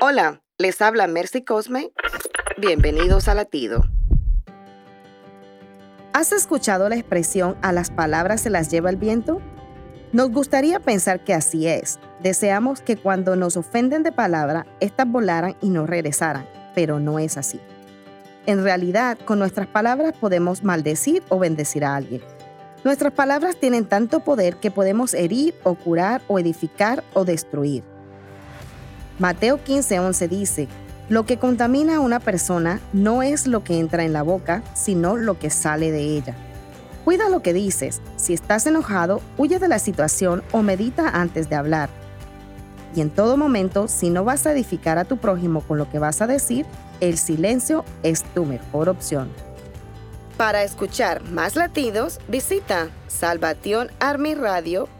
Hola, les habla Mercy Cosme. Bienvenidos a Latido. ¿Has escuchado la expresión "a las palabras se las lleva el viento"? Nos gustaría pensar que así es. Deseamos que cuando nos ofenden de palabra, éstas volaran y no regresaran, pero no es así. En realidad, con nuestras palabras podemos maldecir o bendecir a alguien. Nuestras palabras tienen tanto poder que podemos herir o curar o edificar o destruir. Mateo 15:11 dice: "Lo que contamina a una persona no es lo que entra en la boca, sino lo que sale de ella". Cuida lo que dices. Si estás enojado, huye de la situación o medita antes de hablar. Y en todo momento, si no vas a edificar a tu prójimo con lo que vas a decir, el silencio es tu mejor opción. Para escuchar más latidos, visita salvationarmyradio.org.